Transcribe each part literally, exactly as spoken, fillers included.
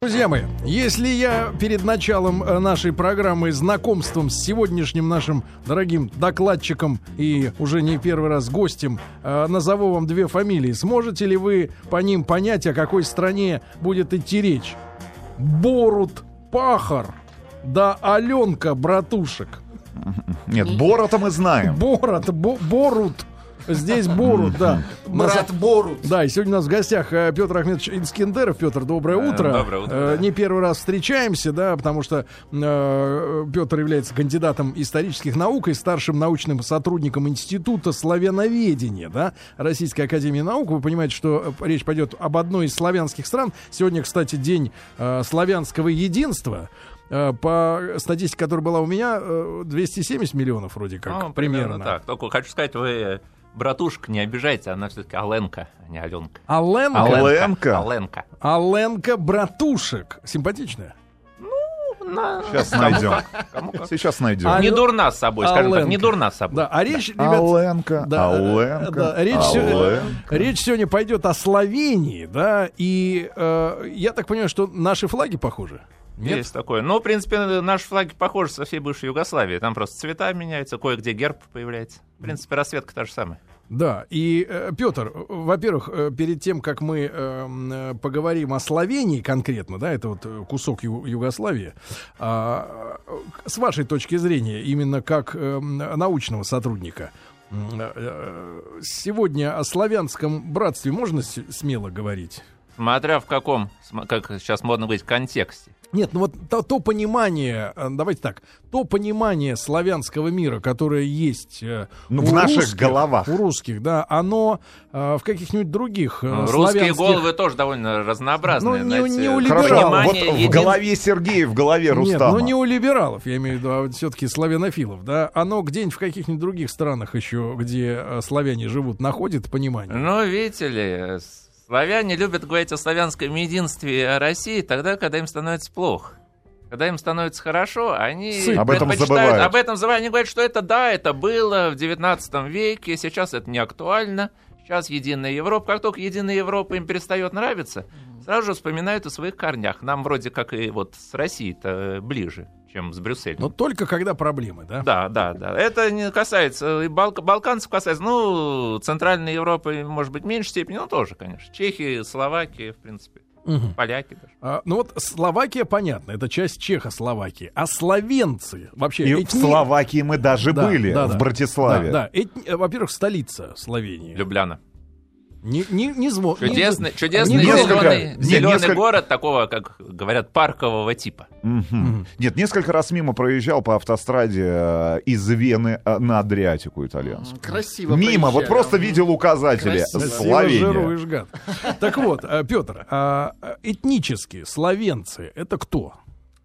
Друзья мои, если я перед началом нашей программы знакомством с сегодняшним нашим дорогим докладчиком и уже не первый раз гостем назову вам две фамилии, сможете ли вы по ним понять, о какой стране будет идти речь? Борут Пахор, да Аленка Братушек. Нет, Борота мы знаем. Борот, бо, Борут. Здесь Борут, да. Брат Борут. Да, и сегодня у нас в гостях Петр Ахметович Искендеров. Петр, доброе утро. Доброе утро. Не первый раз встречаемся, да, потому что Петр является кандидатом исторических наук и старшим научным сотрудником Института славяноведения, да, Российской академии наук. Вы понимаете, что речь пойдет об одной из славянских стран. Сегодня, кстати, день славянского единства. По статистике, которая была у меня, двести семьдесят миллионов вроде как, ну, примерно. примерно. Так, только хочу сказать, вы... Братушка, не обижайте, она все-таки Аленка, а не Аленка. Аленка? Аленка. Аленка. Аленка Братушек. Симпатичная? Ну, на... Сейчас найдем. Кому как? Сейчас найдем. А... Не дурна с собой, Аленка. Скажем так, не дурна с собой. Да, а речь, да. ребят... Аленка, да, Аленка, да, речь, Аленка. Речь сегодня пойдет о Словении, да, и э, я так понимаю, что наши флаги похожи? Нет? Есть такое. Ну, в принципе, наши флаги похожи со всей бывшей Югославии. Там просто цвета меняются, кое-где герб появляется. В принципе, расцветка та же самая. Да, и, Петр, во-первых, перед тем, как мы э, поговорим о Словении конкретно, да, это вот кусок Ю- Югославии, э, с вашей точки зрения, именно как э, научного сотрудника, э, сегодня о славянском братстве можно с- смело говорить? Смотря в каком, как сейчас модно говорить, контексте. Нет, ну вот то, то понимание, давайте так, то понимание славянского мира, которое есть ну, у в наших русских, головах, у русских, да, оно э, в каких-нибудь других э, ну, славянских... Русские головы тоже довольно разнообразные. Ну, знаете, не, не у либералов. Вот един... В голове Сергея, в голове Рустама. Нет, ну не у либералов, я имею в виду, а вот все-таки славянофилов, да, оно где-нибудь в каких-нибудь других странах еще, где славяне живут, находит понимание. Ну, видите ли... Славяне любят говорить о славянском единстве о России тогда, когда им становится плохо. Когда им становится хорошо, они об этом забывают. Об этом забывают. Они говорят, что это да, это было в девятнадцатом веке, сейчас это не актуально. Сейчас единая Европа. Как только единая Европа им перестает нравиться, сразу же вспоминают о своих корнях. Нам вроде как и вот с Россией-то ближе, чем с Брюсселем. Но только когда проблемы, да? Да, да, да. Это не касается, и балк, балканцев касается, ну, Центральной Европы, может быть, в меньшей степени, но тоже, конечно. Чехия, Словакия, в принципе, угу. Поляки даже. А, ну вот Словакия, понятно, это часть Чехословакии, а словенцы вообще... И этни... в Словакии мы даже да, были, да, в да, Братиславе. Да, да. Этни... Во-первых, столица Словении. Любляна. Не, не, не зво... Чудесный, не... чудесный не зеленый, зеленый несколько... город такого, как говорят, паркового типа. Mm-hmm. Mm-hmm. Нет, несколько раз мимо проезжал по автостраде из Вены на Адриатику итальянскую. Красиво. Мимо, проезжали. Вот просто видел указатели. Красиво. Словения. Жируешь, гад. Так вот, Петр, этнически словенцы — это кто?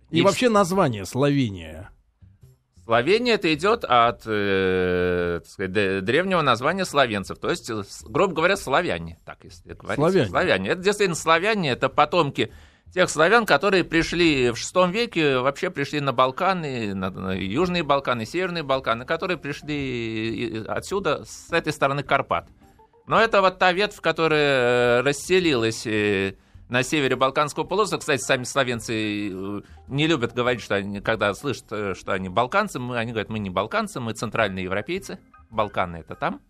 И вообще название Словения? Словения это идет от э, так сказать, древнего названия славянцев, то есть, грубо говоря, славяне. Так, если говорить. Славяне. славяне. Это действительно славяне, это потомки тех славян, которые пришли в шестом веке, вообще пришли на Балканы, на, на Южные Балканы, Северные Балканы, которые пришли отсюда, с этой стороны Карпат. Но это вот та ветвь, которая расселилась... На севере Балканского полуострова, кстати, сами славянцы не любят говорить, что они, когда слышат, что они балканцы, мы, они говорят, мы не балканцы, мы центральные европейцы, Балканы это там.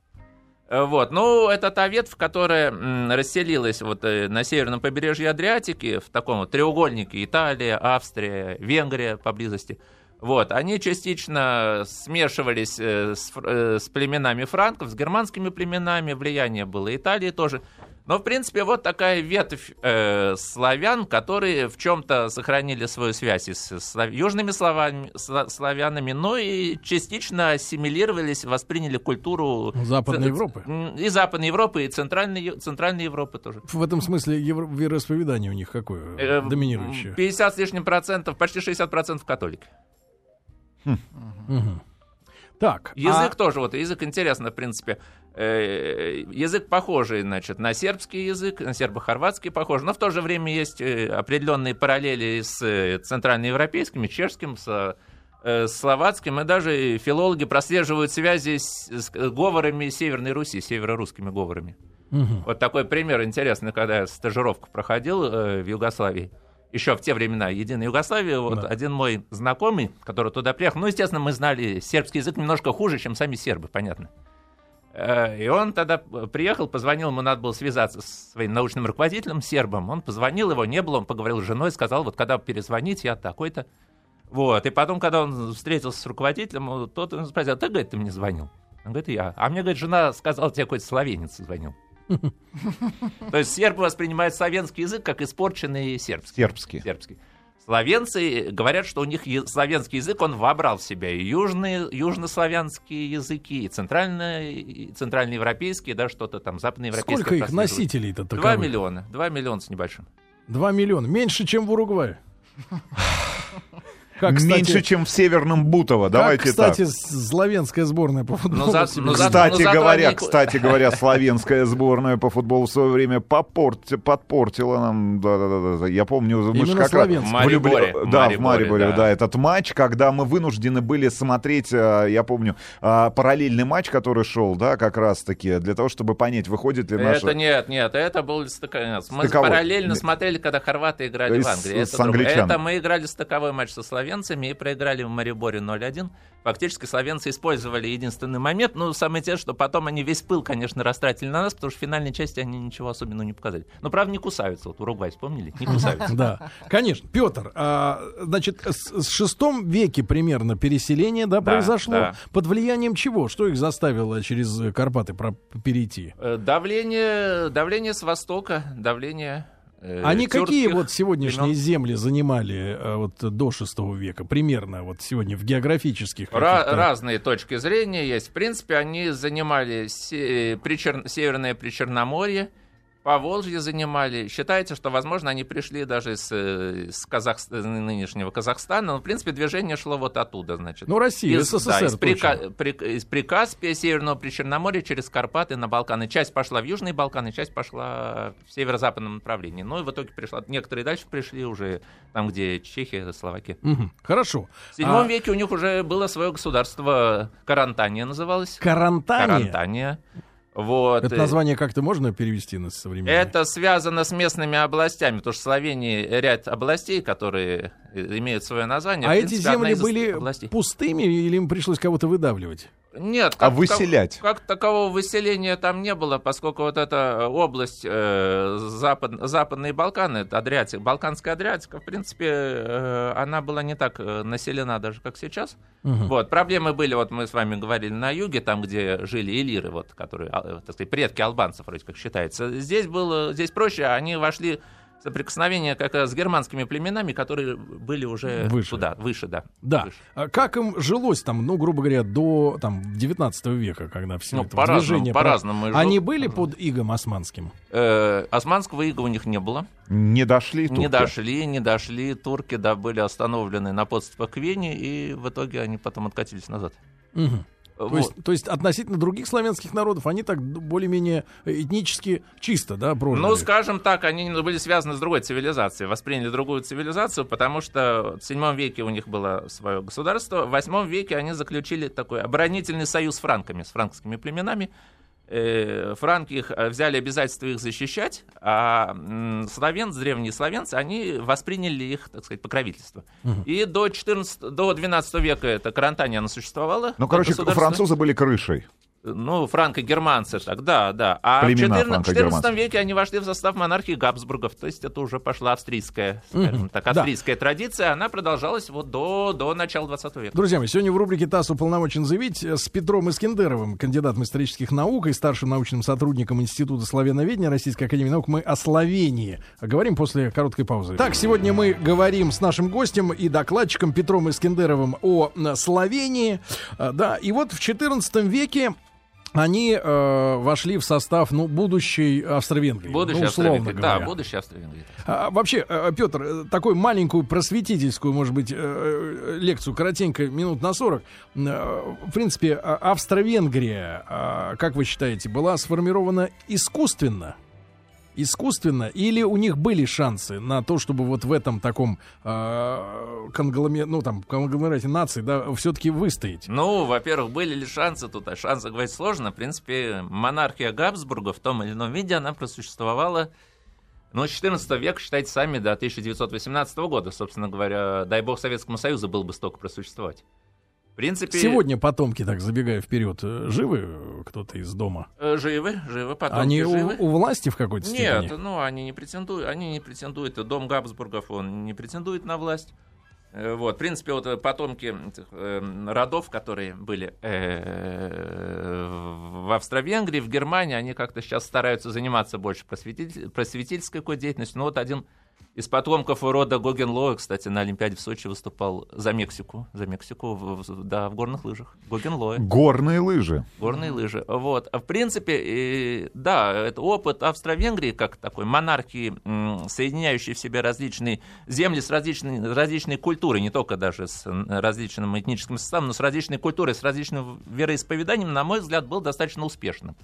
Вот, ну, это та ветвь, которая расселилась вот на северном побережье Адриатики, в таком вот треугольнике Италия, Австрия, Венгрия поблизости. Вот, они частично смешивались с, с племенами франков, с германскими племенами, влияние было Италии тоже. Но, в принципе, вот такая ветвь э, славян, которые в чем-то сохранили свою связь с слав... южными словами, сла... славянами, но и частично ассимилировались, восприняли культуру... Западной ц... Европы. И Западной Европы, и Центральной, Центральной Европы тоже. В этом смысле евро... вероисповедание у них какое э, доминирующее? пятьдесят с лишним процентов, почти шестьдесят процентов католики. Хм. Угу. Так, язык а... тоже, вот язык интересно, в принципе. Язык похожий, значит, на сербский язык, на сербо-хорватский похож, но в то же время есть определенные параллели с центральноевропейским, чешским, с, с словацким, и даже филологи прослеживают связи с, с говорами Северной Руси, северо-русскими говорами. Угу. Вот такой пример интересный, когда я стажировку проходил в Югославии. еще в те времена единой Югославии, вот да. один мой знакомый, который туда приехал, ну, естественно, мы знали сербский язык немножко хуже, чем сами сербы, понятно. И он тогда приехал, позвонил, ему надо было связаться со своим научным руководителем, сербом. Он позвонил, его не было, он поговорил с женой, сказал, вот когда перезвонить, я такой-то. Вот. И потом, когда он встретился с руководителем, тот он спросил, ты, говорит, ты мне звонил? Он говорит, я. А мне, говорит, жена сказала, тебе какой-то словенец звонил. То есть сербы воспринимают славянский язык как испорченный сербский. Сербский. Сербский. Словенцы говорят, что у них славянский язык, он вобрал в себя и южные, южнославянские языки, и центральные, и центральноевропейские, да, что-то там, западноевропейские. Сколько их носителей-то таковых? Два миллиона, два миллиона с небольшим. Два миллиона, меньше, чем в Уругвае. Как, кстати, меньше, чем в Северном Бутово. Давайте как, кстати, так. Словенская сборная по футболу. За, ну, кстати, ну, говоря, они... кстати говоря, словенская сборная по футболу в свое время попорти, подпортила нам. Да, да, да, я помню, мы же как раз в Любляне, да, в Мариборе, да. да, этот матч, когда мы вынуждены были смотреть, я помню, параллельный матч, который шел, да, как раз-таки для того, чтобы понять, выходит ли наша. Это нет, нет, это был стыковой. Мы стыковой. Параллельно нет. смотрели, когда хорваты играли с, в Англии. С, это, с англичан. Это мы играли стыковой матч со словенцами. И проиграли в Мариборе ноль один. Фактически словенцы использовали единственный момент. Но самое те, что потом они весь пыл, конечно, растратили на нас, потому что в финальной части они ничего особенного не показали. Но, правда, не кусаются. Вот Уругвай вспомнили? Не кусаются. Да, конечно. Петр, значит, с шестом веке примерно переселение произошло. Под влиянием чего? Что их заставило через Карпаты перейти? Давление с востока, давление... Они какие вот сегодняшние времен... земли занимали вот, до шестого века? Примерно вот сегодня в географических... Ра- разные точки зрения есть. В принципе, они занимали се- причер- Северное Причерноморье, Поволжье занимали. Считается, что, возможно, они пришли даже с, с Казах... нынешнего Казахстана. Но, в принципе, движение шло вот оттуда, значит. Ну, Россия, из, СССР. Да, из, Прика... При... из Прикаспия, Северного Причерноморья, через Карпаты на Балканы. Часть пошла в Южные Балканы, часть пошла в северо-западном направлении. Ну, и в итоге пришла... Некоторые дальше пришли уже там, где Чехия, Словакия. Угу. Хорошо. В седьмом а... веке у них уже было свое государство. Карантания называлось. Карантания? Карантания. Вот. Это название как-то можно перевести на современное? Это связано с местными областями, потому что в Словении ряд областей, которые имеют свое название. А в принципе, эти земли были областей. Пустыми или им пришлось кого-то выдавливать? Нет, как, а выселять? Как, как такового выселения там не было, поскольку вот эта область э, запад, Западные Балканы, Адриатика, Балканская Адриатика, в принципе, э, она была не так населена даже, как сейчас. Угу. Вот, проблемы были, вот мы с вами говорили, на юге, там, где жили эллиры, вот, которые, так сказать, предки албанцев, вроде как считается. Здесь было, здесь проще, они вошли... Соприкосновение как раз с германскими племенами, которые были уже выше. Туда, выше, да. Да. Выше. А как им жилось там, ну, грубо говоря, до там, девятнадцатого века, когда все ну, это по-разному, движение... По-разному. Про... Они были по-разному. Под игом османским? Э-э- османского ига у них не было. Не дошли турки? Не дошли, не дошли. Турки, да, были остановлены на подступах к Вене, и в итоге они потом откатились назад. Угу. То, вот. есть, то есть относительно других славянских народов они так более-менее этнически чисто, да, прожили? Ну, скажем так, они были связаны с другой цивилизацией, восприняли другую цивилизацию, потому что в седьмом веке у них было свое государство, в восьмом веке они заключили такой оборонительный союз с франками, с франкскими племенами. Франки их взяли обязательство их защищать, а славянцы, древние славянцы, они восприняли их, так сказать, покровительство. Угу. И до, четырнадцатого, до двенадцатого века эта Карантания, она существовала. Ну, короче, французы были крышей. Ну, франко-германцы, так, да, да. А в четырнадцатом веке они вошли в состав монархии Габсбургов, то есть это уже пошла австрийская, скажем так, австрийская да. традиция, она продолжалась вот до, до начала двадцатого века. Друзья мои, сегодня в рубрике «ТАСС уполномочен заявить» с Петром Искендеровым, кандидатом исторических наук и старшим научным сотрудником Института славяноведения Российской академии наук. Мы о Словении говорим после короткой паузы. Так, сегодня мы говорим с нашим гостем и докладчиком Петром Искендеровым о Словении, да, и вот в четырнадцатом веке они э, вошли в состав, ну, будущей Австро-Венгрии. Будущей ну, Австро-Венгрии, да, будущей Австро-Венгрии. А, вообще, Петр, такую маленькую просветительскую, может быть, лекцию, коротенько, минут на сорок. В принципе, Австро-Венгрия, как вы считаете, была сформирована искусственно? Искусственно? Или у них были шансы на то, чтобы вот в этом таком э, конгломер... ну, там, конгломерате наций, да, все-таки выстоять? Ну, во-первых, были ли шансы тут? О шансах говорить сложно. В принципе, монархия Габсбурга в том или ином виде, она просуществовала Но с четырнадцатого века, считайте сами, до тысяча девятьсот восемнадцатого года, собственно говоря, дай бог Советскому Союзу было бы столько просуществовать. В принципе... Сегодня потомки, так забегая вперед, живы кто-то из дома? Живы, живы, потомки они живы. Они у, у власти в какой-то степени? Нет, ну они не претендуют, они не претендуют, дом Габсбургов, он не претендует на власть. Вот, в принципе, вот потомки родов, которые были в Австро-Венгрии, в Германии, они как-то сейчас стараются заниматься больше просветитель, просветительской какой деятельностью. Но вот один из потомков рода Гогенлоэ, кстати, на Олимпиаде в Сочи выступал за Мексику, за Мексику, в, да, в горных лыжах. Гогенлоэ. Горные лыжи. Горные лыжи. Вот, в принципе, да, это опыт Австро-Венгрии как такой монархии, соединяющей в себе различные земли с различной, различной культурой, не только даже с различным этническим составом, но с различной культурой, с различным вероисповеданием, на мой взгляд, был достаточно успешным.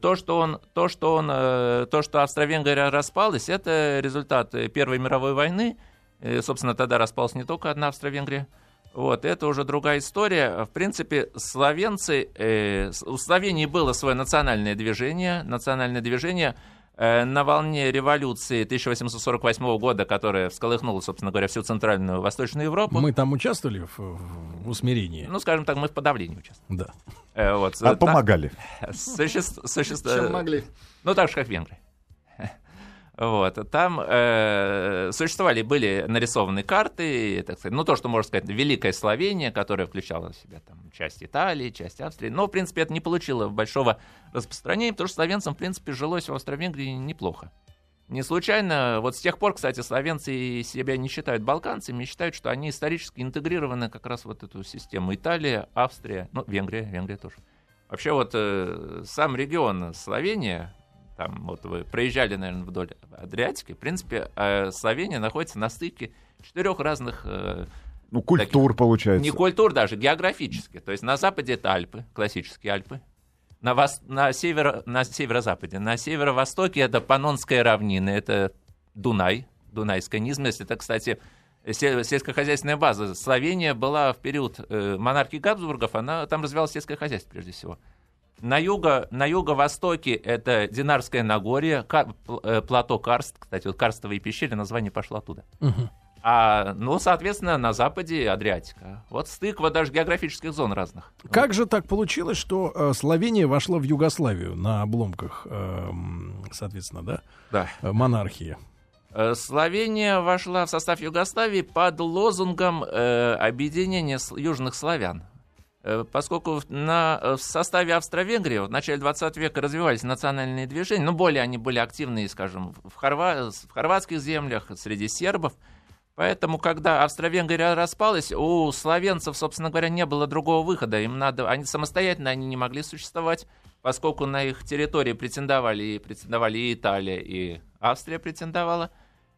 То, что, он, то, что, он, то, что Австро-Венгрия распалась, это результат Первой мировой войны. Собственно, тогда распалась не только одна Австро-Венгрия. Вот, это уже другая история. В принципе, словенцы... Э, у Словении было свое национальное движение. Национальное движение э, на волне революции тысяча восемьсот сорок восьмого года, которая всколыхнула, собственно говоря, всю Центральную Восточную Европу. Мы там участвовали в, в усмирении? Ну, скажем так, мы в подавлении участвовали. Да. Вот, а так, помогали. Существ, существ, Чем могли. Ну, так же, как венгры. Вот, там э, существовали, были нарисованы карты, так сказать, ну, то, что можно сказать, Великая Словения, которая включала в себя там, часть Италии, часть Австрии. Но, в принципе, это не получило большого распространения, потому что словенцам, в принципе, жилось в Австро-Венгрии неплохо. Не случайно, вот с тех пор, кстати, словенцы себя не считают балканцами, считают, что они исторически интегрированы как раз в вот эту систему. Италия, Австрия, ну, Венгрия, Венгрия тоже. Вообще вот э, сам регион Словения, там вот вы проезжали, наверное, вдоль Адриатики, в принципе, э, Словения находится на стыке четырех разных... Э, ну, культур, таких, получается. Не культур даже, географически. То есть на западе это Альпы, классические Альпы. На, вос... на, северо... на северо-западе, на северо-востоке это Панонская равнина, это Дунай, Дунайская низменность. Это, кстати, сельскохозяйственная база. Словения была в период монархии Габсбургов, она там развивалась сельское хозяйство прежде всего. На, юго... на юго-востоке это Динарское Нагорье, Кар... плато Карст, кстати, вот карстовые пещеры, название пошло оттуда. Угу. А, ну, соответственно, на западе Адриатика. Вот стык вот даже географических зон разных. Как вот же так получилось, что э, Словения вошла в Югославию на обломках, э, соответственно, да? Да. Э, монархии. Э, Словения вошла в состав Югославии под лозунгом э, объединения южных славян. Э, поскольку на, в составе Австро-Венгрии в начале двадцатого века развивались национальные движения, но более они были активны, скажем, в, хорва... в хорватских землях, среди сербов. Поэтому, когда Австро-Венгрия распалась, у словенцев, собственно говоря, не было другого выхода. Им надо, они самостоятельно они не могли существовать, поскольку на их территории претендовали и претендовали и Италия, и Австрия претендовала,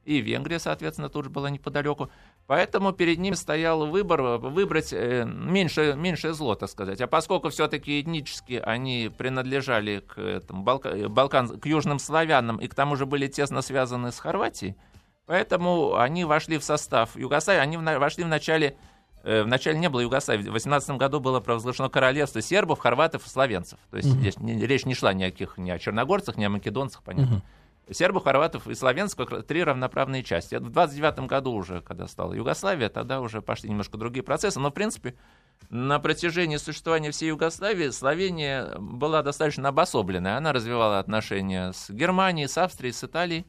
и Венгрия, соответственно, тут же была неподалеку. Поэтому перед ним стоял выбор выбрать меньше, меньшее зло, так сказать. А поскольку все-таки этнически они принадлежали к, там, Балка, Балкан, к южным славянам и к тому же были тесно связаны с Хорватией, поэтому они вошли в состав Югославии, они вошли в начале, в начале не было Югославии, в восемнадцатом году было провозглашено королевство сербов, хорватов и словенцев. То есть mm-hmm. здесь не, речь не шла ни о каких, ни о черногорцах, ни о македонцах, понятно. Mm-hmm. Сербов, хорватов и словенцев как три равноправные части. В двадцать девятом году уже, когда стала Югославия, тогда уже пошли немножко другие процессы, но в принципе на протяжении существования всей Югославии Словения была достаточно обособленная, она развивала отношения с Германией, с Австрией, с Италией.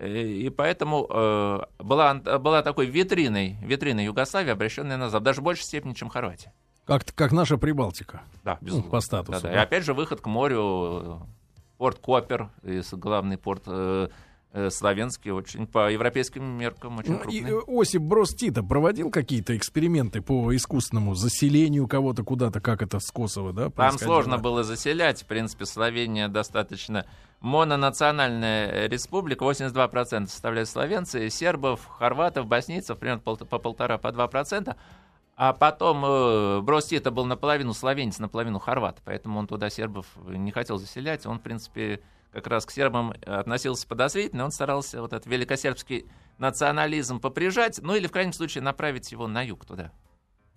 И поэтому э, была, была такой витриной, витриной Югославии, обращенной на Запад, даже в большей степени, чем Хорватия. Как, как наша Прибалтика, да, безусловно. По статусу. Да, да. Да. И опять же выход к морю, порт Копер, главный порт э, э, словенский, очень, по европейским меркам очень крупный. И Осип Броз Тита проводил какие-то эксперименты по искусственному заселению кого-то куда-то, как это с Косово, да, происходило? Там сложно было заселять, в принципе, Словения достаточно... Мононациональная республика, восемьдесят два процента составляют словенцы, сербов, хорватов, боснийцев, примерно по полтора-два процента. А потом э, Броз Тита был наполовину словенец, наполовину хорват, поэтому он туда сербов не хотел заселять. Он, в принципе, как раз к сербам относился подозрительно, он старался вот этот великосербский национализм поприжать, ну или, в крайнем случае, направить его на юг туда.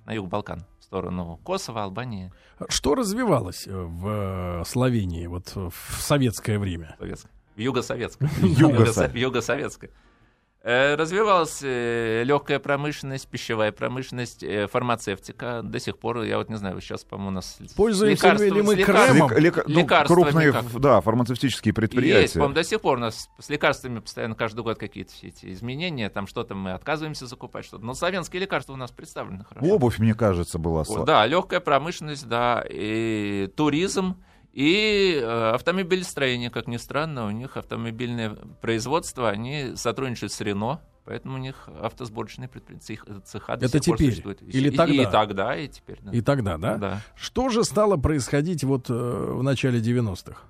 На юг Балкан, в сторону Косово, Албании. Что развивалось в Словении вот в советское время? Советское. Юго-советская. Юго-советская. Развивалась легкая промышленность, пищевая промышленность, фармацевтика. До сих пор, я вот не знаю, сейчас, по-моему, у нас пользуемся ли мы кремом? Крупные, да, фармацевтические предприятия. Есть, по-моему, до сих пор у нас с лекарствами постоянно каждый год какие-то все эти изменения. Там что-то мы отказываемся закупать, что-то. Но славянские лекарства у нас представлены хорошо. Обувь, мне кажется, была. Слав... Да, легкая промышленность, да, и туризм. И автомобилестроение, как ни странно, у них автомобильное производство, они сотрудничают с Рено, поэтому у них автосборочные предприятия, цеха до сих пор существуют. Или и, тогда. И тогда, и теперь. Да. И тогда, да? Да. Что же стало происходить вот в начале девяностых?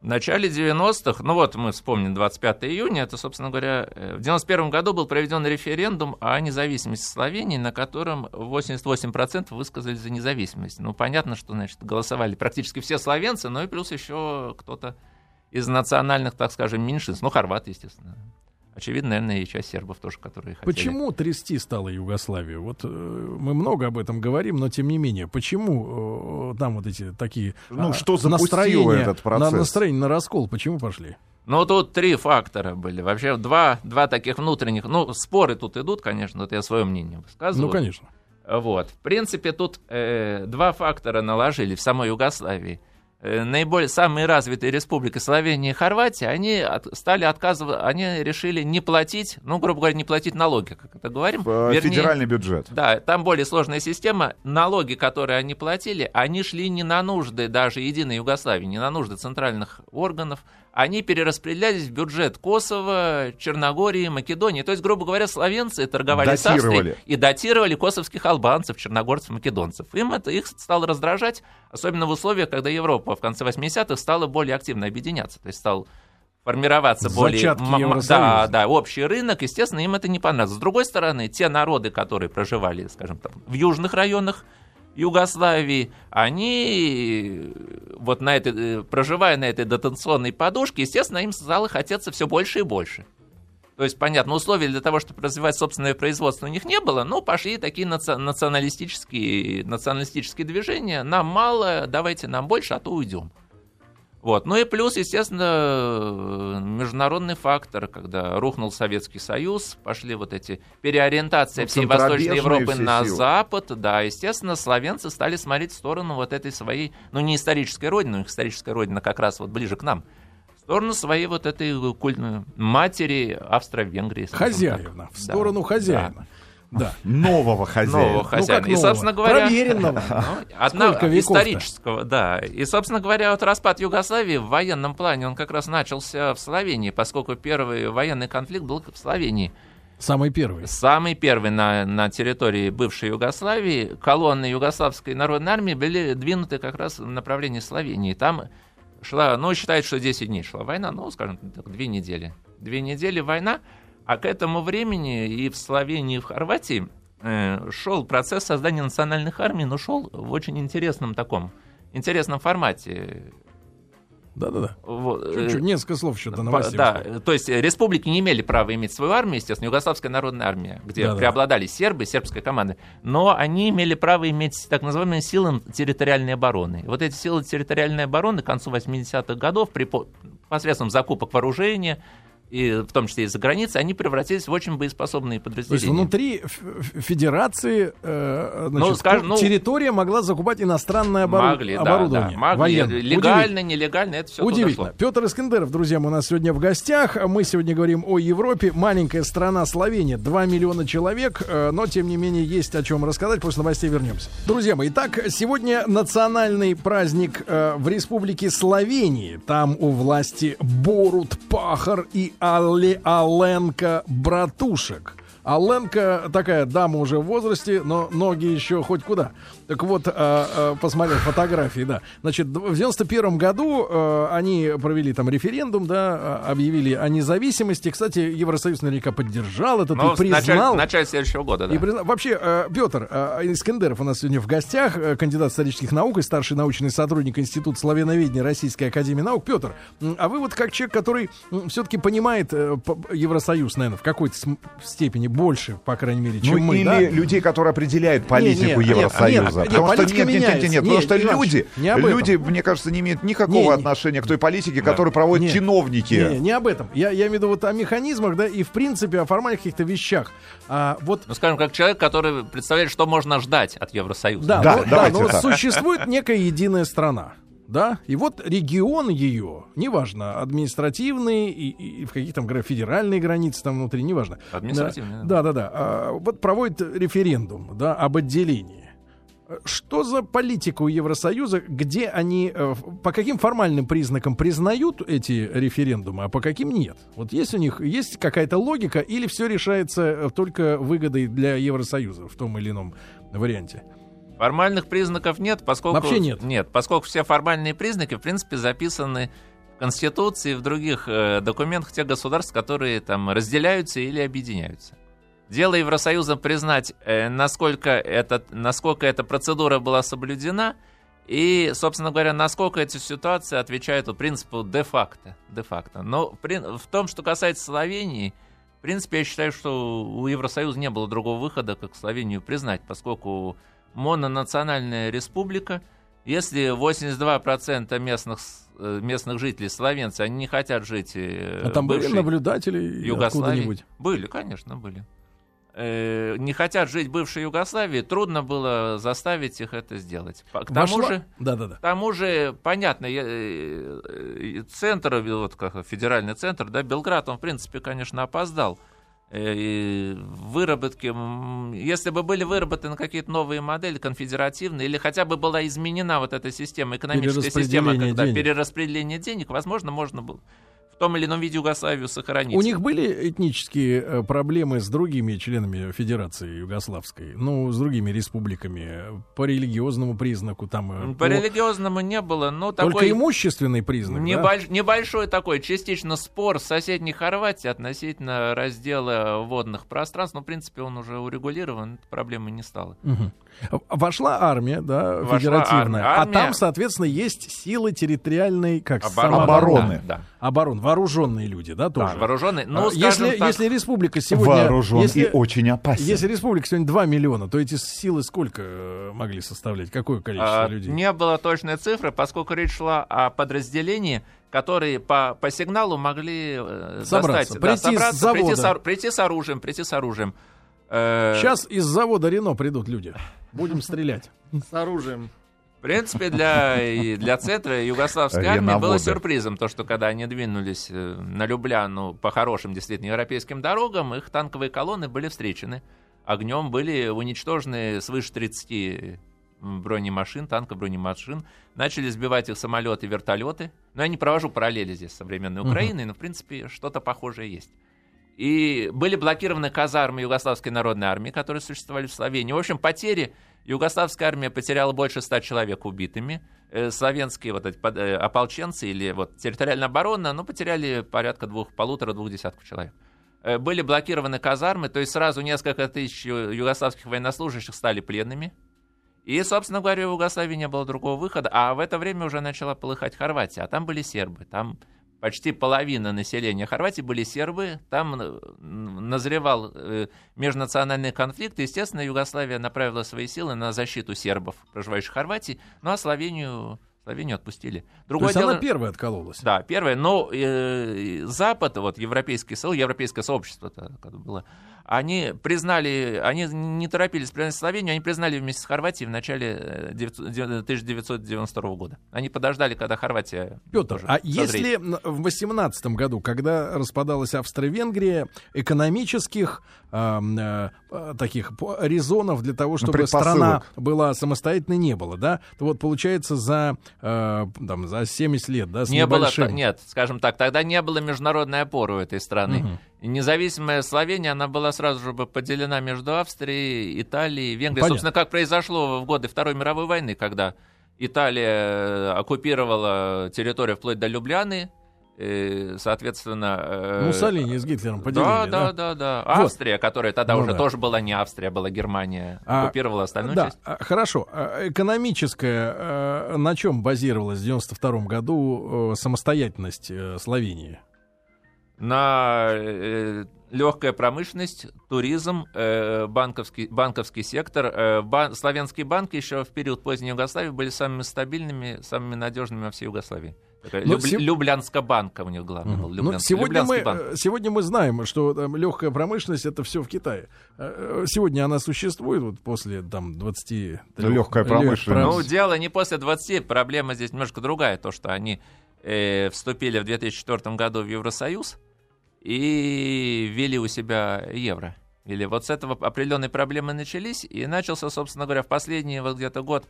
В начале девяностых, ну вот мы вспомним двадцать пятого июня, это, собственно говоря, в девяносто первом году был проведен референдум о независимости Словении, на котором восемьдесят восемь процентов высказали за независимость. Ну, понятно, что, значит, голосовали практически все словенцы, ну и плюс еще кто-то из национальных, так скажем, меньшинств, ну, хорваты, естественно. Очевидно, наверное, и часть сербов тоже, которые хотели. Почему трясти стала Югославию? Вот э, мы много об этом говорим, но тем не менее, почему э, там вот эти такие... Ну, а, что запустило этот процесс? На настроение, на раскол, почему пошли? Ну, тут три фактора были. Вообще, два, два таких внутренних... Ну, споры тут идут, конечно, вот я свое мнение высказываю. Ну, конечно. Вот. В принципе, тут э, два фактора наложили в самой Югославии. Наиболее самые развитые республики Словения и Хорватия, они от, стали отказываться, они решили не платить, ну, грубо говоря, не платить налоги, как это говорим. Вернее, федеральный бюджет. Да, там более сложная система. Налоги, которые они платили, они шли не на нужды даже единой Югославии, не на нужды центральных органов. Они перераспределялись в бюджет Косово, Черногории, Македонии. То есть, грубо говоря, словенцы торговали с Австрией и датировали косовских албанцев, черногорцев, македонцев. Им это их стало раздражать, особенно в условиях, когда Европа в конце восьмидесятых стала более активно объединяться. То есть стал формироваться более м- да, да, общий рынок. Естественно, им это не понравилось. С другой стороны, те народы, которые проживали, скажем так, в южных районах Югославии, они, вот на этой, проживая на этой дотационной подушке, естественно, им стало хотеться все больше и больше. То есть, понятно, условий для того, чтобы развивать собственное производство, у них не было, но пошли такие наци- националистические, националистические движения. Нам мало, давайте нам больше, а то уйдем. Вот. Ну и плюс, естественно, международный фактор, когда рухнул Советский Союз, пошли вот эти переориентации ну, всей Восточной Европы на силы. Запад, да, естественно, словенцы стали смотреть в сторону вот этой своей, ну не исторической родины, их историческая родина как раз вот ближе к нам, в сторону своей вот этой культурной матери Австро-Венгрии. Хозяина, так. в сторону да. хозяина. Да. Да. Нового хозяина. Нового хозяина. Ну, и, собственно говоря, проверенного. Ну, одного исторического, да. И, собственно говоря, вот распад Югославии в военном плане, он как раз начался в Словении, поскольку первый военный конфликт был в Словении. Самый первый. Самый первый на, на территории бывшей Югославии. Колонны Югославской народной армии были двинуты как раз в направлении Словении. Там шла, ну, считают, что десять дней шла война, ну, скажем так, две недели. Две недели война. А к этому времени и в Словении, и в Хорватии э, шел процесс создания национальных армий, но шел в очень интересном таком, интересном формате. Да-да-да. Вот, Чуть-чуть, несколько слов еще до новостей. Да, то есть республики не имели права иметь свою армию, естественно, Югославская народная армия, где да-да. преобладали сербы, сербская команда, но они имели право иметь так называемые силы территориальной обороны. Вот эти силы территориальной обороны к концу восьмидесятых годов при, посредством закупок вооружения, и в том числе и за границей, они превратились в очень боеспособные подразделения. То есть внутри федерации э, значит, ну, скажем, ну, территория могла закупать иностранное обору... могли, оборудование. Да, да, могли. Легально, нелегально, это все удивительно. Петр Искендеров, друзья, мы у нас сегодня в гостях. Мы сегодня говорим о Европе. Маленькая страна Словения, два миллиона человек, э, но тем не менее есть о чем рассказать. После новостей вернемся. Друзья мои, итак, сегодня национальный праздник э, в Республике Словении. Там у власти Борут Пахор и Алли Аленка братушек. Аленка такая дама уже в возрасте, но ноги еще хоть куда. Так вот, э, э, посмотрел фотографии, да. Значит, в девяносто первом году э, они провели там референдум, да, объявили о независимости. Кстати, Евросоюз наверняка поддержал это, ну, ты признал. В начале следующего года, да. И признал. Вообще, э, Петр э, Искендеров у нас сегодня в гостях, э, кандидат исторических наук и старший научный сотрудник Института славяноведения Российской Академии Наук. Петр, а вы вот как человек, который все-таки понимает понимает Евросоюз, наверное, в какой-то степени больше, по крайней мере, чем ну, мы. Или да? людей, которые определяют политику не, не, Евросоюза. Нет, потому, нет, что, нет, нет, нет, нет, потому что люди, люди, мне кажется, не имеют никакого не, отношения к той политике, да. которую проводят не, чиновники. Не, не, не об этом. Я, я имею в виду вот о механизмах, да, и в принципе о формальных каких-то вещах. А, вот... Ну, скажем, как человек, который представляет, что можно ждать от Евросоюза. Да, да, ну, да, но вот существует некая единая страна. Да, и вот регион ее, неважно, административные и, и в каких там федеральные границы там внутри, неважно. Административные. Да, да, да. да. А, вот проводит референдум, да, об отделении. Что за политику Евросоюза, где они, по каким формальным признакам признают эти референдумы, а по каким нет? Вот есть у них, есть какая-то логика или все решается только выгодой для Евросоюза в том или ином варианте? Формальных признаков нет, поскольку... Вообще нет. Нет, поскольку все формальные признаки, в принципе, записаны в Конституции и в других э, документах тех государств, которые там разделяются или объединяются. Дело Евросоюза признать, э, насколько, этот, насколько эта процедура была соблюдена и, собственно говоря, насколько эта ситуация отвечает принципу де-факто. де-факто. Но при, в том, что касается Словении... В принципе, я считаю, что у Евросоюза не было другого выхода, как Словению признать, поскольку мононациональная республика, если восемьдесят два процента местных, местных жителей словенцы, они не хотят жить а там были наблюдатели Югославии. Были, конечно, были. Не хотят жить в бывшей Югославии, трудно было заставить их это сделать. К тому, же, да, да, да. к тому же, понятно, центр, вот как федеральный центр, да, Белград, он, в принципе, конечно, опоздал. И выработки, если бы были выработаны какие-то новые модели, конфедеративные, или хотя бы была изменена вот эта система, экономическая система, когда денег. перераспределение денег, возможно, можно было в том или ином виде Югославию сохранить. У них были этнические проблемы с другими членами Федерации Югославской, ну, с другими республиками по религиозному признаку там. По, по... религиозному не было, но только такой имущественный признак. Небольш... Да? Небольшой такой, частично спор с соседней Хорватией относительно раздела водных пространств, но в принципе он уже урегулирован, проблемы не стало. Угу. Вошла армия, да, Вошла федеративная, армия. Армия... а там, соответственно, есть силы территориальной, как обороны, обороны. Да, да. Оборон. Вооруженные люди, да, тоже. Да, вооруженные. Ну, если, так, если республика сегодня... Вооружен если, и очень опасен. Если республика сегодня два миллиона, то эти силы сколько могли составлять? Какое количество а, людей? Не было точной цифры, поскольку речь шла о подразделении, которые по, по сигналу могли собраться, достать, прийти, да, собраться с завода. Прийти, с, прийти с оружием, прийти с оружием. Сейчас из завода Рено придут люди. Будем стрелять. С оружием. В принципе, для, для центра югославской армии было сюрпризом то, что когда они двинулись на Любляну по хорошим, действительно, европейским дорогам, их танковые колонны были встречены. Огнем были уничтожены свыше тридцати бронемашин, танков, бронемашин. Начали сбивать их самолеты, вертолеты. Но я не провожу параллели здесь с современной Украиной, но, в принципе, что-то похожее есть. И были блокированы казармы Югославской народной армии, которые существовали в Словении. В общем, потери... Югославская армия потеряла больше ста человек убитыми. Словенские вот эти ополченцы или вот территориальная оборона, ну, потеряли порядка двух, полутора-двух десятков человек. Были блокированы казармы, то есть сразу несколько тысяч югославских военнослужащих стали пленными. И, собственно говоря, в Югославии не было другого выхода. А в это время уже начала полыхать Хорватия. А там были сербы. Там почти половина населения Хорватии были сербы. Там назревал межнациональный конфликт. Естественно, Югославия направила свои силы на защиту сербов, проживающих в Хорватии. Ну, а Словению, Словению отпустили. Другое дело, она первая откололась. Да, первая. Но э, Запад, вот европейские силы, европейское сообщество было, они признали, они не торопились признать Словению, они признали вместе с Хорватией в начале тысяча девятьсот девяностого года. Они подождали, когда Хорватия... Петр, а созреет. Если в восемнадцатом году, когда распадалась Австро-Венгрия, экономических э, э, таких резонов для того, чтобы страна была самостоятельной, не было, да? То вот получается за, э, там, за семьдесят лет, да, с не небольшим... Было, нет, скажем так, тогда не было международной опоры у этой страны. Угу. Независимая Словения, она была сразу же поделена между Австрией, Италией, Венгрией. Понятно. Собственно, как произошло в годы Второй мировой войны, когда Италия оккупировала территорию вплоть до Любляны, и, соответственно... Муссолини с Гитлером поделили, да? Да, да, да. Вот. Австрия, которая тогда ну, уже да. тоже была не Австрия, была Германия, оккупировала а, остальную да, часть. Хорошо. Экономическая, на чем базировалась в девяносто втором году самостоятельность Словении? на э, легкая промышленность, туризм, э, банковский, банковский сектор. Э, бан, славянские банки еще в период поздней Югославии были самыми стабильными, самыми надежными во всей Югославии. Люб, сем... Люблянская банка у них главное угу. был. Люблянск, сегодня, мы, сегодня мы знаем, что там, легкая промышленность — это все в Китае. Сегодня она существует вот после там, двадцати... Ну, легкая промышленность. Ну, дело не после двадцати. Проблема здесь немножко другая. То, что они э, вступили в две тысячи четвёртом году в Евросоюз и ввели у себя евро. Или вот с этого определенные проблемы начались, и начался, собственно говоря, в последний вот где-то год,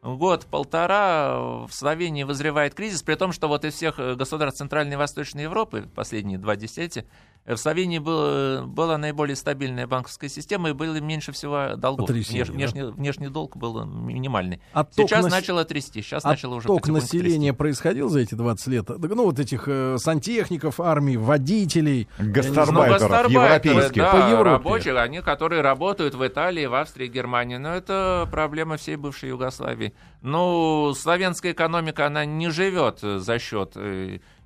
год-полтора в Словении вызревает кризис, при том, что вот из всех государств Центральной и Восточной Европы, последние два десятилетия, в Словении был, была наиболее стабильная банковская система, и было меньше всего долгов. Внеш, да? внешний, внешний долг был минимальный. Отток сейчас нас... начало трясти, сейчас Отток начало уже потихоньку трясти. Отток населения происходил за эти двадцать лет? Ну, вот этих э, сантехников, армии, водителей, гастарбайтеров, ну, гастарбайтеры, европейских. Да, по Европе. Рабочих, они, которые работают в Италии, в Австрии, Германии. Но это проблема всей бывшей Югославии. Ну, славянская экономика, она не живет за счет,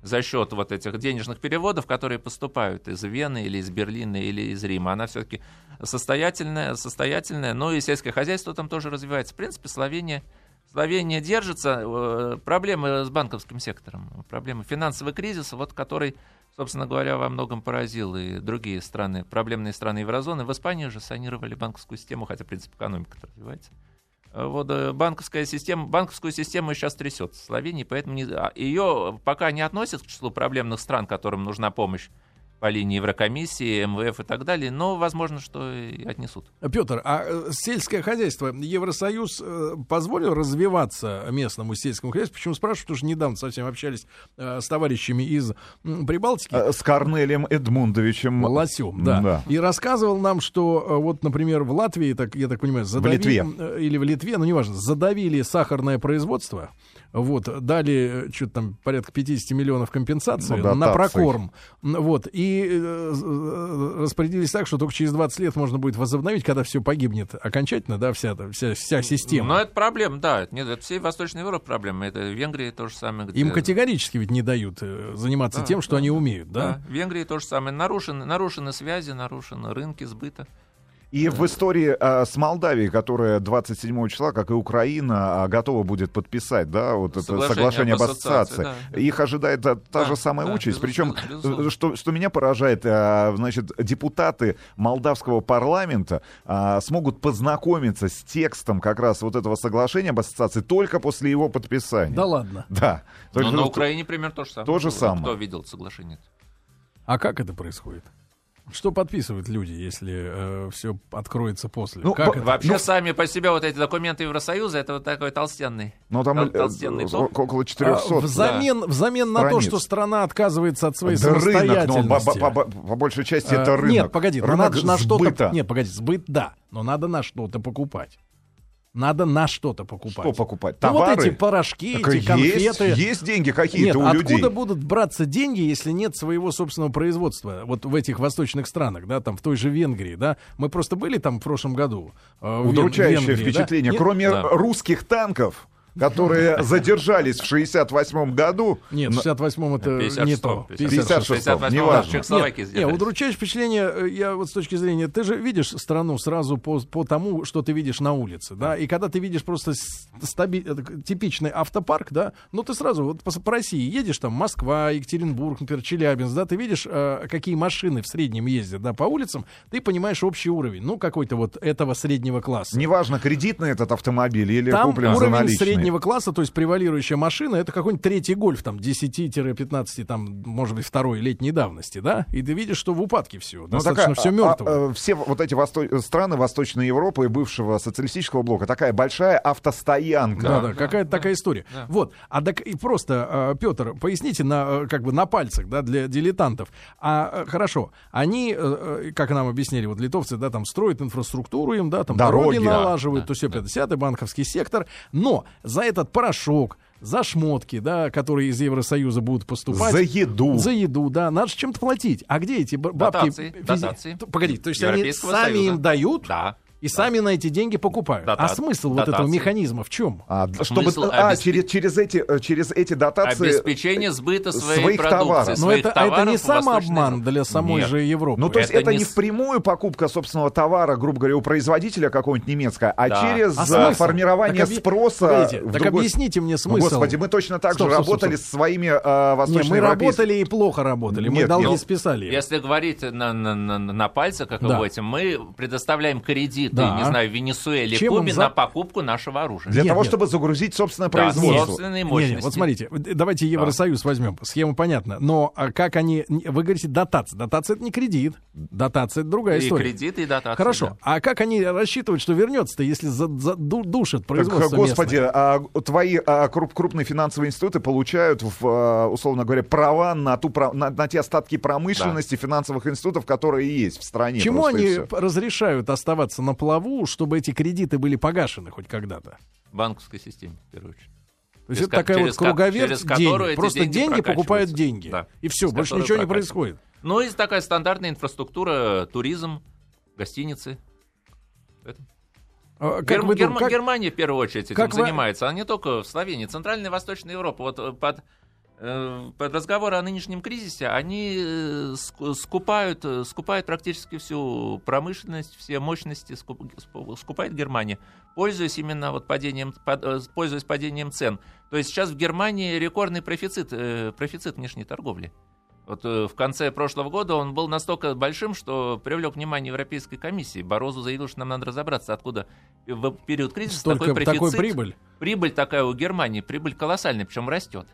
за счет вот этих денежных переводов, которые поступают из Вены или из Берлина или из Рима. Она все-таки состоятельная, состоятельная. Ну и сельское хозяйство там тоже развивается. В принципе, Словения... Словения держится, проблемы с банковским сектором, проблемы финансовый кризис, вот который, собственно говоря, во многом поразил и другие страны, проблемные страны еврозоны. В Испании же санировали банковскую систему, хотя, в принципе, экономика развивается. Вот банковская система, банковскую систему сейчас трясет в Словении, поэтому не, ее пока не относят к числу проблемных стран, которым нужна помощь по линии Еврокомиссии, МВФ и так далее, но возможно, что и отнесут. Петр, а сельское хозяйство, Евросоюз позволил развиваться местному сельскому хозяйству? Почему спрашиваю? Потому что недавно совсем общались с товарищами из Прибалтики. С Корнелием Эдмундовичем Лосем, да. да. И рассказывал нам, что вот, например, в Латвии, так, я так понимаю, задавили, в Литве. или в Литве, ну неважно, задавили сахарное производство, вот, дали что-то там порядка пятьдесят миллионов компенсации, ну, да, на дотации. Прокорм. Вот, и И распорядились так, что только через двадцать лет можно будет возобновить, когда все погибнет окончательно, да, вся, вся, вся система. Но это проблема, да. Это, нет, это всей Восточной Европы проблема. Это в Венгрии то же самое. Где... Им категорически ведь не дают заниматься да, тем, что да, они умеют, да? да? В Венгрии то же самое. Нарушены, нарушены связи, нарушены рынки сбыта. И в истории а, с Молдавией, которая двадцать седьмого числа, как и Украина, готова будет подписать, да, вот соглашение, это соглашение об ассоциации, да. их ожидает та, та да, же самая да, участь. Причем, что, что меня поражает, а, значит, депутаты молдавского парламента а, смогут познакомиться с текстом как раз вот этого соглашения об ассоциации только после его подписания. Да ладно? Да. Но только, на что, Украине, например, то же самое. То же самое. Кто видел соглашение? А как это происходит? Что подписывают люди, если э, все откроется после? Ну, как б- это? Вообще ну, сами по себе вот эти документы Евросоюза, это вот такой толстенный. Ну там толстенный том. Около четырёхсот. А, взамен да. взамен на то, что страна отказывается от своей да самостоятельности. Рынок, по, по, по, по большей части а, это рынок. Нет, погоди, рынок надо на что-то... Нет, погоди, сбыт, да, но надо на что-то покупать. Надо на что-то покупать. Что покупать? Ну, товары? Вот эти порошки, так эти конфеты. Есть, есть деньги какие-то нет, у людей. Откуда будут браться деньги, если нет своего собственного производства? Вот в этих восточных странах, да, там в той же Венгрии, да. Мы просто были там в прошлом году. Э, Удручающее Венгрии, впечатление. Да? Кроме да. русских танков, которые задержались в шестьдесят восьмом году. Нет, в шестьдесят восьмом это пятьдесят шестом, не то. пятьдесят шестом, неважно. Нет, нет, удручающее впечатление, я вот с точки зрения... Ты же видишь страну сразу по, по тому, что ты видишь на улице, да? И когда ты видишь просто стаби, типичный автопарк, да? Ну, ты сразу вот по, по России едешь, там, Москва, Екатеринбург, например, Челябинск, да? Ты видишь, э, какие машины в среднем ездят, да, по улицам, ты понимаешь общий уровень, ну, какой-то вот этого среднего класса. Неважно, кредитный этот автомобиль или там куплен за наличные. Класса, то есть превалирующая машина, это какой-нибудь третий гольф, там, десять-пятнадцать, там, может быть, второй летней давности, да? И ты видишь, что в упадке все, ну, достаточно такая, все мертво. А, а, все вот эти восто... страны Восточной Европы и бывшего социалистического блока, такая большая автостоянка. Да, да, да какая-то да, такая история. Да. Вот, а так и просто, Петр, поясните на, как бы на пальцах, да, для дилетантов. А хорошо, они, как нам объяснили, вот литовцы, да, там, строят инфраструктуру им, да, там, дороги, дороги налаживают, да, то все, пятьдесят, банковский сектор, но за этот порошок, за шмотки, да, которые из Евросоюза будут поступать. За еду. За еду, да. Надо же чем-то платить. А где эти бабки? Дотации. Физи... дотации. Погоди, то есть они сами Союза. Им дают... Да. И да. сами на эти деньги покупают. Дотации. А смысл дотации. вот этого механизма в чем? А, чтобы, а обесп... через, через, эти, через эти дотации... Обеспечение сбыта своей своих продукции. Товаров. Но своих это, товаров это не самообман для самой Нет. же Европы. Ну, то есть это, это не впрямую покупка собственного товара, грубо говоря, у производителя какого-нибудь немецкого, а да. через а формирование так, спроса... Видите, в так другой... объясните мне смысл. Господи, мы точно так стоп, же стоп, работали стоп, стоп. С своими э, восточными... Мы европейскими... работали и плохо работали, Нет, мы долги ну, списали. Если говорить на, на, на, на пальцах, как да. вы говорите, мы предоставляем кредит. Да. не знаю, в Венесуэле, Кубе за... на покупку нашего оружия. Для нет, того, нет. чтобы загрузить собственное да, производство. Собственные мощности. Нет, нет. Вот смотрите, давайте Евросоюз да. возьмем. Схема понятна. Но как они... Вы говорите, дотация. Дотация — это не кредит. Дотация — это другая и история. И кредит, и дотация. Хорошо. Да. А как они рассчитывают, что вернется-то, если задушат производство так, господи, местное? А, твои а, круп, крупные финансовые институты получают, в, условно говоря, права на, ту, на, на те остатки промышленности да. финансовых институтов, которые есть в стране. Чему они разрешают оставаться на плаву, чтобы эти кредиты были погашены хоть когда-то? Банковской системе, в первую очередь. То есть это такая вот круговерть денег. Просто деньги покупают деньги. Да. И все, больше ничего не происходит. Ну и такая стандартная инфраструктура, туризм, гостиницы. Это... А, как Герм... вы, Герм... как... Германия, в первую очередь, этим как занимается. Вы... Она не только в Словении. Центральная и Восточная Европа. Вот под... Под разговоры о нынешнем кризисе они скупают, скупают практически всю промышленность, все мощности скуп, скупает Германия, пользуясь именно вот падением, под, пользуясь падением цен. То есть сейчас в Германии рекордный профицит, профицит внешней торговли. Вот в конце прошлого года он был настолько большим, что привлек внимание Европейской комиссии. Барозу заявил, что нам надо разобраться, откуда в период кризиса Столько, такой профицит. Такой прибыль. Прибыль такая у Германии, прибыль колоссальная, причем растет.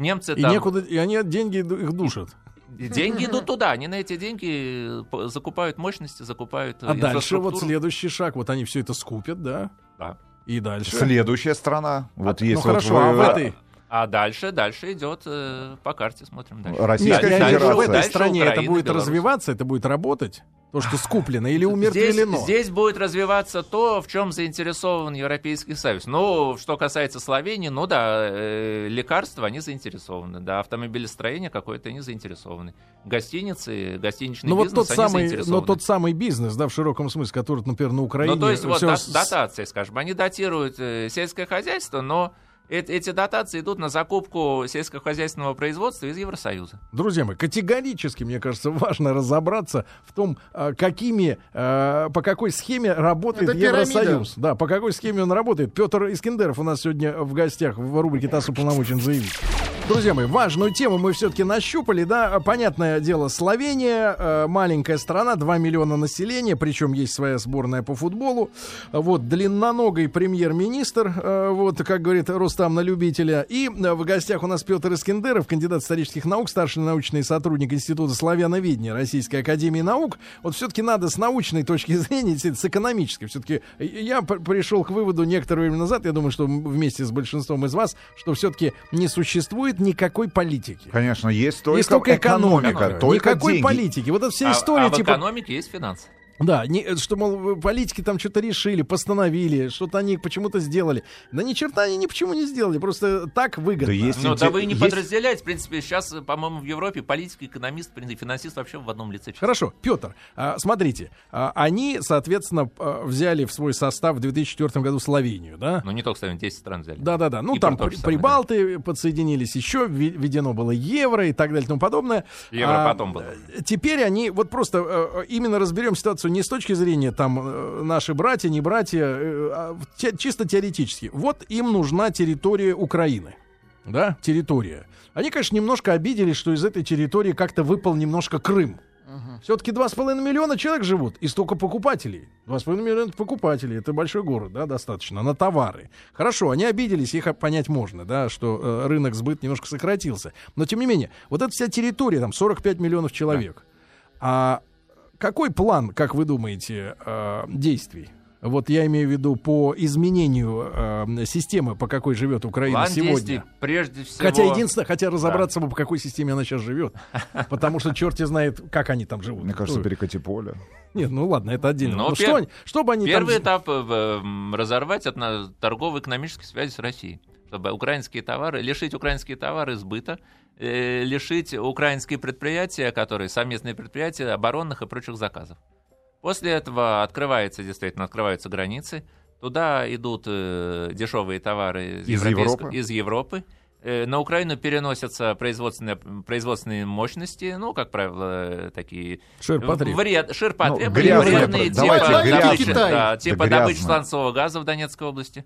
Немцы и там... некуда, и они деньги их душат. Деньги идут туда, они на эти деньги закупают мощности, закупают а инфраструктуру. Дальше вот следующий шаг, вот они все это скупят, да? Да. И дальше. Следующая страна. Вот а, есть ну вот хорошо, вы... а в этой... А дальше, дальше идет э, по карте, смотрим дальше. Российская Нет, дальше, в этой дальше стране Украина, это будет Беларусь. Развиваться, это будет работать, то, что скуплено или умертвелено. Здесь, здесь будет развиваться то, в чем заинтересован Европейский Союз. Ну, что касается Словении, ну да, э, лекарства, они заинтересованы, да, автомобилестроение какое-то, они заинтересованы. Гостиницы, гостиничный но бизнес, вот тот они самый, заинтересованы. Но тот самый бизнес, да, в широком смысле, который, например, на Украине... Ну, то есть вот с... дотация, скажем, они датируют э, сельское хозяйство, но... Эти дотации идут на закупку сельскохозяйственного производства из Евросоюза. Друзья мои, категорически, мне кажется, важно разобраться в том, какими, по какой схеме работает Это Евросоюз. Пирамида. Да, по какой схеме он работает. Петр Искендеров у нас сегодня в гостях в рубрике «ТАСС уполномочен заявить». Друзья мои, важную тему мы все-таки нащупали, да, понятное дело, Словения, маленькая страна, два миллиона населения, причем есть своя сборная по футболу, вот, длинноногий премьер-министр, вот, как говорит Рустам на любителя, и в гостях у нас Петр Искендеров, кандидат исторических наук, старший научный сотрудник Института славяноведения Российской Академии Наук. Вот все-таки надо с научной точки зрения, с экономической, все-таки я пришел к выводу некоторое время назад, я думаю, что вместе с большинством из вас, что все-таки не существует никакой политики. Конечно, есть только, есть только экономика, экономика. Только никакой деньги. Политики. Вот эта вся история... А, а в типа... экономике есть финансы. Да, не, что, мол, политики там что-то решили, постановили, что-то они почему-то сделали. Да ни черта они ни почему не сделали, просто так выгодно. Да, ну, да вы не есть... подразделяете, в принципе, сейчас, по-моему, в Европе политики, экономисты, финансист вообще в одном лице. Хорошо, Петр, смотрите, они, соответственно, взяли в свой состав в две тысячи четвёртом году Словению, да? Ну, не только Словению, десять стран взяли. Да-да-да, ну, и там прибалты да. подсоединились еще, введено было евро и так далее и тому подобное. Евро а, потом было. Теперь они, вот просто именно разберем ситуацию не с точки зрения там наши братья, не братья, а те, чисто теоретически. Вот им нужна территория Украины, да, территория. Они, конечно, немножко обиделись, что из этой территории как-то выпал немножко Крым. Угу. Все-таки два с половиной миллиона человек живут, и столько покупателей. два с половиной миллиона покупателей, это большой город, да, достаточно, на товары. Хорошо, они обиделись, их понять можно, да, что э, рынок сбыт немножко сократился. Но, тем не менее, вот эта вся территория, там, сорок пять миллионов человек. Да. А какой план, как вы думаете, действий? Вот я имею в виду по изменению системы, по какой живет Украина план сегодня. Действий, прежде всего... Хотя единственное, хотя разобраться да. бы, по какой системе она сейчас живет. Потому что черти знает, как они там живут. Мне кажется, перекати поле. Нет, ну ладно, это отдельно. Но Но пер... что, чтобы они первый там... этап — разорвать торгово-экономические связи с Россией. Чтобы украинские товары, лишить украинские товары сбыта, э, лишить украинские предприятия, которые совместные предприятия оборонных и прочих заказов. После этого открывается, действительно, открываются границы. Туда идут э, дешевые товары из, из, Европы. из Европы. Э, на Украину переносятся производственные, производственные мощности, ну, как правило, такие... Ширпотреб. Вред, ширпотреб, ну, вредные, типа, добыча, да, типа да добыча сланцового газа в Донецкой области.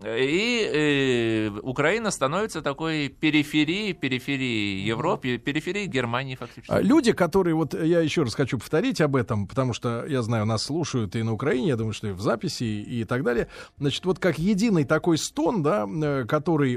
И э, Украина становится такой периферией, периферией Европы, периферией Германии фактически. Люди, которые, вот я еще раз хочу повторить об этом, потому что, я знаю, нас слушают и на Украине, я думаю, что и в записи, и так далее. Значит, вот как единый такой стон, да, который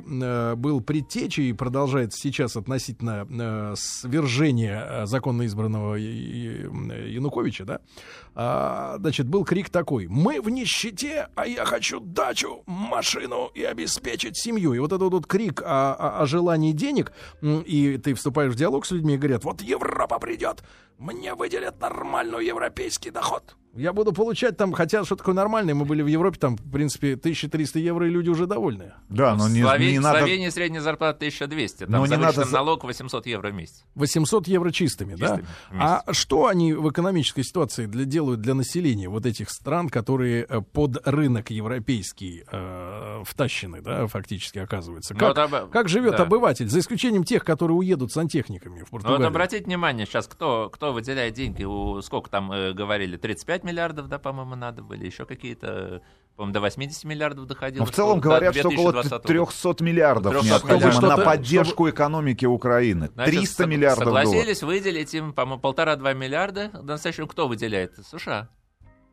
был предтечей и продолжает сейчас относительно свержения законно избранного Януковича, да, значит, был крик такой: «Мы в нищете, а я хочу дачу, машину и обеспечить семью». И вот этот вот крик о, о, о желании денег, и ты вступаешь в диалог с людьми и говорят: вот Европа придет, мне выделят нормальный европейский доход. Я буду получать там, хотя что такое нормальное, мы были в Европе, там, в принципе, тысяча триста евро, и люди уже довольны. Да, но не, Слове... не надо... В Словении средняя зарплата тысяча двести, там завышен надо... налог восемьсот евро в месяц. восемьсот евро чистыми, чистыми да? А что они в экономической ситуации для, делают для населения вот этих стран, которые под рынок европейский э, втащены, да, фактически оказывается? Как, об... как живет да. обыватель, за исключением тех, которые уедут сантехниками в Португалию? Вот обратите внимание сейчас, кто, кто выделяет деньги, у, сколько там э, говорили, тридцать пять миллиардов, да, по-моему, надо были, еще какие-то, по-моему, до восемьдесят миллиардов доходило. Но в целом, что, говорят, что около триста миллиардов необходимо на поддержку чтобы... экономики Украины. Значит, триста миллиардов согласились долларов. Выделить им, по-моему, полтора-два миллиарда. На настоящем кто выделяет? США.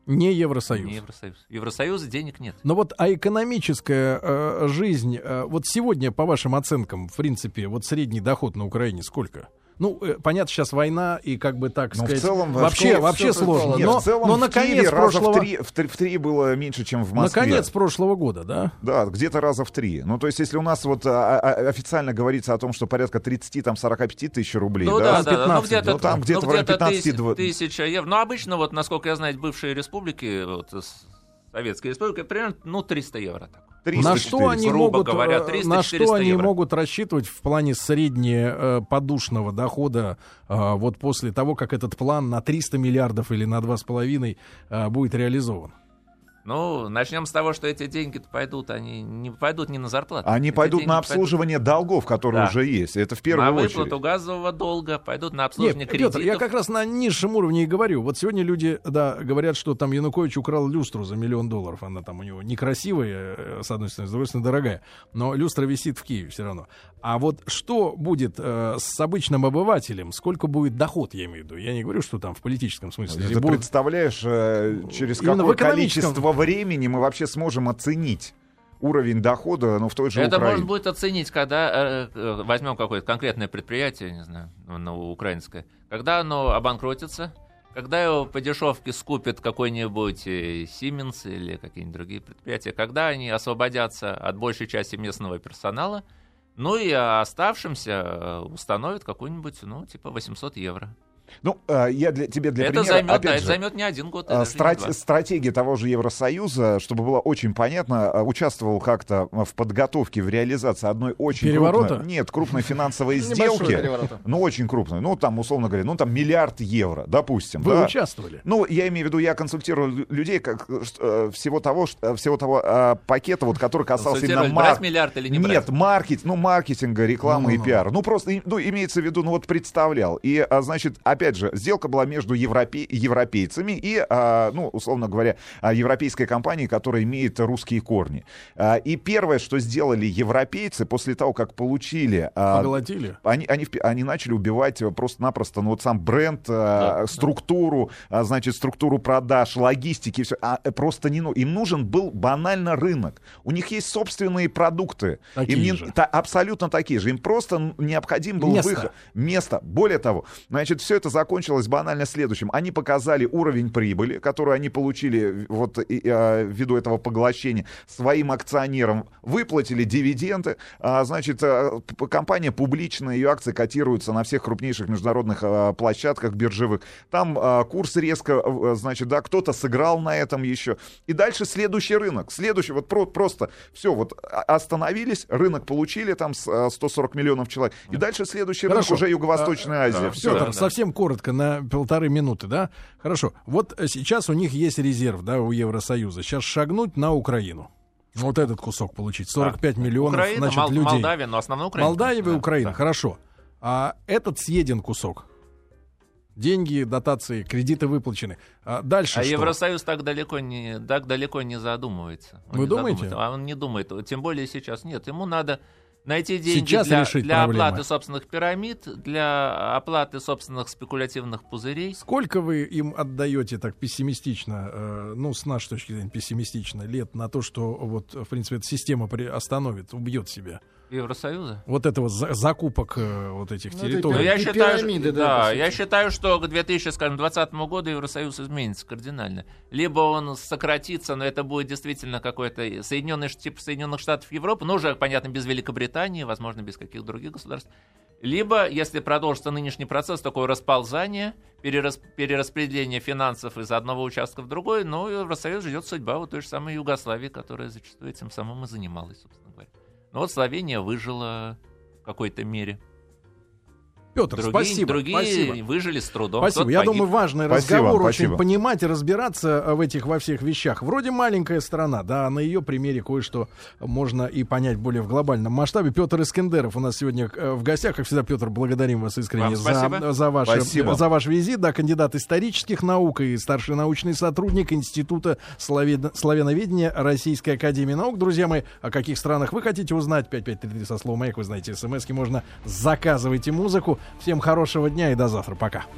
Не Евросоюз. Не Евросоюз. Евросоюза денег нет. Но вот, а экономическая э, жизнь, э, вот сегодня, по вашим оценкам, в принципе, вот средний доход на Украине сколько? Ну, понятно, сейчас война, и как бы так но сказать... В целом, вообще в вообще сложно. Нет, но в целом но в Киеве прошлого... раза в три, в, три, в три было меньше, чем в Москве. Наконец прошлого года, да? Да, где-то раза в три. Ну, то есть, если у нас вот а, а, официально говорится о том, что порядка тридцать-сорок пять тысяч рублей, ну, да? да, пятнадцать, да, да. Ну, где-то, ну, там где-то, ну, где-то пятнадцать тысяч евро. Ну, обычно, вот, насколько я знаю, бывшие республики, вот, Советская Республика, примерно, ну, триста евро так. триста, на что они, могут, говоря, триста, на что они могут рассчитывать в плане среднеподушного дохода вот после того, как этот план на триста миллиардов или на два с половиной будет реализован? Ну, начнем с того, что эти деньги пойдут, они не пойдут не на зарплату. Они эти пойдут на обслуживание пойдут... долгов, которые да. уже есть. Это в первую очередь. На выплату очередь. газового долга, пойдут на обслуживание Нет, кредитов. Петр, я как раз на низшем уровне и говорю. Вот сегодня люди, да, говорят, что там Янукович украл люстру за миллион долларов. Она там у него некрасивая, с одной стороны, с другой стороны, дорогая. Но люстра висит в Киеве все равно. А вот что будет э, с обычным обывателем? Сколько будет доход, я имею в виду? Я не говорю, что там в политическом смысле. Ты будет... представляешь, э, через какое количество времени мы вообще сможем оценить уровень дохода, но в той же Это Украине. Можно будет оценить, когда э, возьмем какое-то конкретное предприятие, не знаю, ну, украинское, когда оно обанкротится, когда его по дешевке скупит какой-нибудь Siemens или какие-нибудь другие предприятия, когда они освободятся от большей части местного персонала, ну и оставшимся установят какую-нибудь, ну, типа восемьсот евро. Ну, я для, тебе для это примера... Займет, опять да, же, это займет не один год. Страт, стратегия того же Евросоюза, чтобы было очень понятно, участвовал как-то в подготовке, в реализации одной очень... Переворота? Крупной, нет, крупной финансовой сделки. Ну, очень крупной. Ну, там, условно говоря, ну, там миллиард евро, допустим. Вы да? участвовали? Ну, я имею в виду, я консультирую людей как, всего того, всего того а, пакета, вот, который касался именно... Мар... Брать миллиард или не брать? Нет, маркет, ну, маркетинга, рекламы ну, и пиара. Ну, просто, ну, имеется в виду, ну, вот представлял. И, а, значит... Опять же, сделка была между европе... европейцами и, а, ну, условно говоря, европейской компанией, которая имеет русские корни. А, и первое, что сделали европейцы после того, как получили... А, Поглотили. Они, они, они начали убивать просто-напросто ну, вот сам бренд, да, а, структуру, да. а, значит, структуру продаж, логистики. Все. А, просто не... Им нужен был банально рынок. У них есть собственные продукты. Такие им не... Та, абсолютно такие же. Им просто необходим был Место. выход. Место. Более того, значит, все это закончилось банально следующим. Они показали уровень прибыли, который они получили вот, и, а, ввиду этого поглощения своим акционерам, выплатили дивиденды. А, значит, а, компания публичная, ее акции котируются на всех крупнейших международных а, площадках биржевых. Там а, курс резко, а, значит, да, кто-то сыграл на этом еще. И дальше следующий рынок. Следующий, вот про, просто все, вот остановились, рынок получили, там сто сорок миллионов человек. И дальше следующий Хорошо. рынок уже Юго-Восточная Азия. А, все, да, там да. совсем коротко, на полторы минуты, да? Хорошо. Вот сейчас у них есть резерв, да, у Евросоюза. Сейчас шагнуть на Украину. Вот этот кусок получить. сорок пять да. миллионов, Украина, значит, Мол- людей. Молдавия, но основная Украина. Молдавия, да, Украина, да. Хорошо. А этот съеден кусок. Деньги, дотации, кредиты выплачены. А дальше А что? Евросоюз так далеко не, так далеко не задумывается. Он Вы не думаете? Задумывается. А он не думает. Тем более сейчас нет. Ему надо найти деньги сейчас для, для оплаты собственных пирамид, для оплаты собственных спекулятивных пузырей. Сколько вы им отдаете так пессимистично, э, ну, с нашей точки зрения, пессимистично, лет на то, что вот, в принципе, эта система остановит, убьет себя? Евросоюза? Вот этого за- закупок э, вот этих ну, территорий. Ну, я, считаю, пирамиды, да, да, я считаю, что к две тысячи двадцатому году Евросоюз изменится кардинально. Либо он сократится, но это будет действительно какой-то соединенный тип Соединенных Штатов Европы, но уже, понятно, без Великобритании, возможно, без каких-то других государств. Либо, если продолжится нынешний процесс, такое расползание, перерас- перераспределение финансов из одного участка в другой, но Евросоюз ждет судьба вот той же самой Югославии, которая зачастую этим самым и занималась, собственно говоря. Но вот Словения выжила в какой-то мере. Петр, другие, спасибо. Другие спасибо. Выжили с трудом. Спасибо. Я погиб. Думаю, важный разговор, спасибо, очень спасибо. Понимать и разбираться в этих, во всех вещах. Вроде маленькая страна, да, на ее примере кое-что можно и понять более в глобальном масштабе. Петр Искендеров у нас сегодня в гостях. Как всегда, Петр, благодарим вас искренне за, за, ваш, за ваш визит. Да, кандидат исторических наук и старший научный сотрудник Института слове... славяноведения Российской академии наук. Друзья мои, о каких странах вы хотите узнать? пять пять три три со словом «Маяк». Вы знаете, смс-ки можно. Заказывайте музыку. Всем хорошего дня и до завтра. Пока.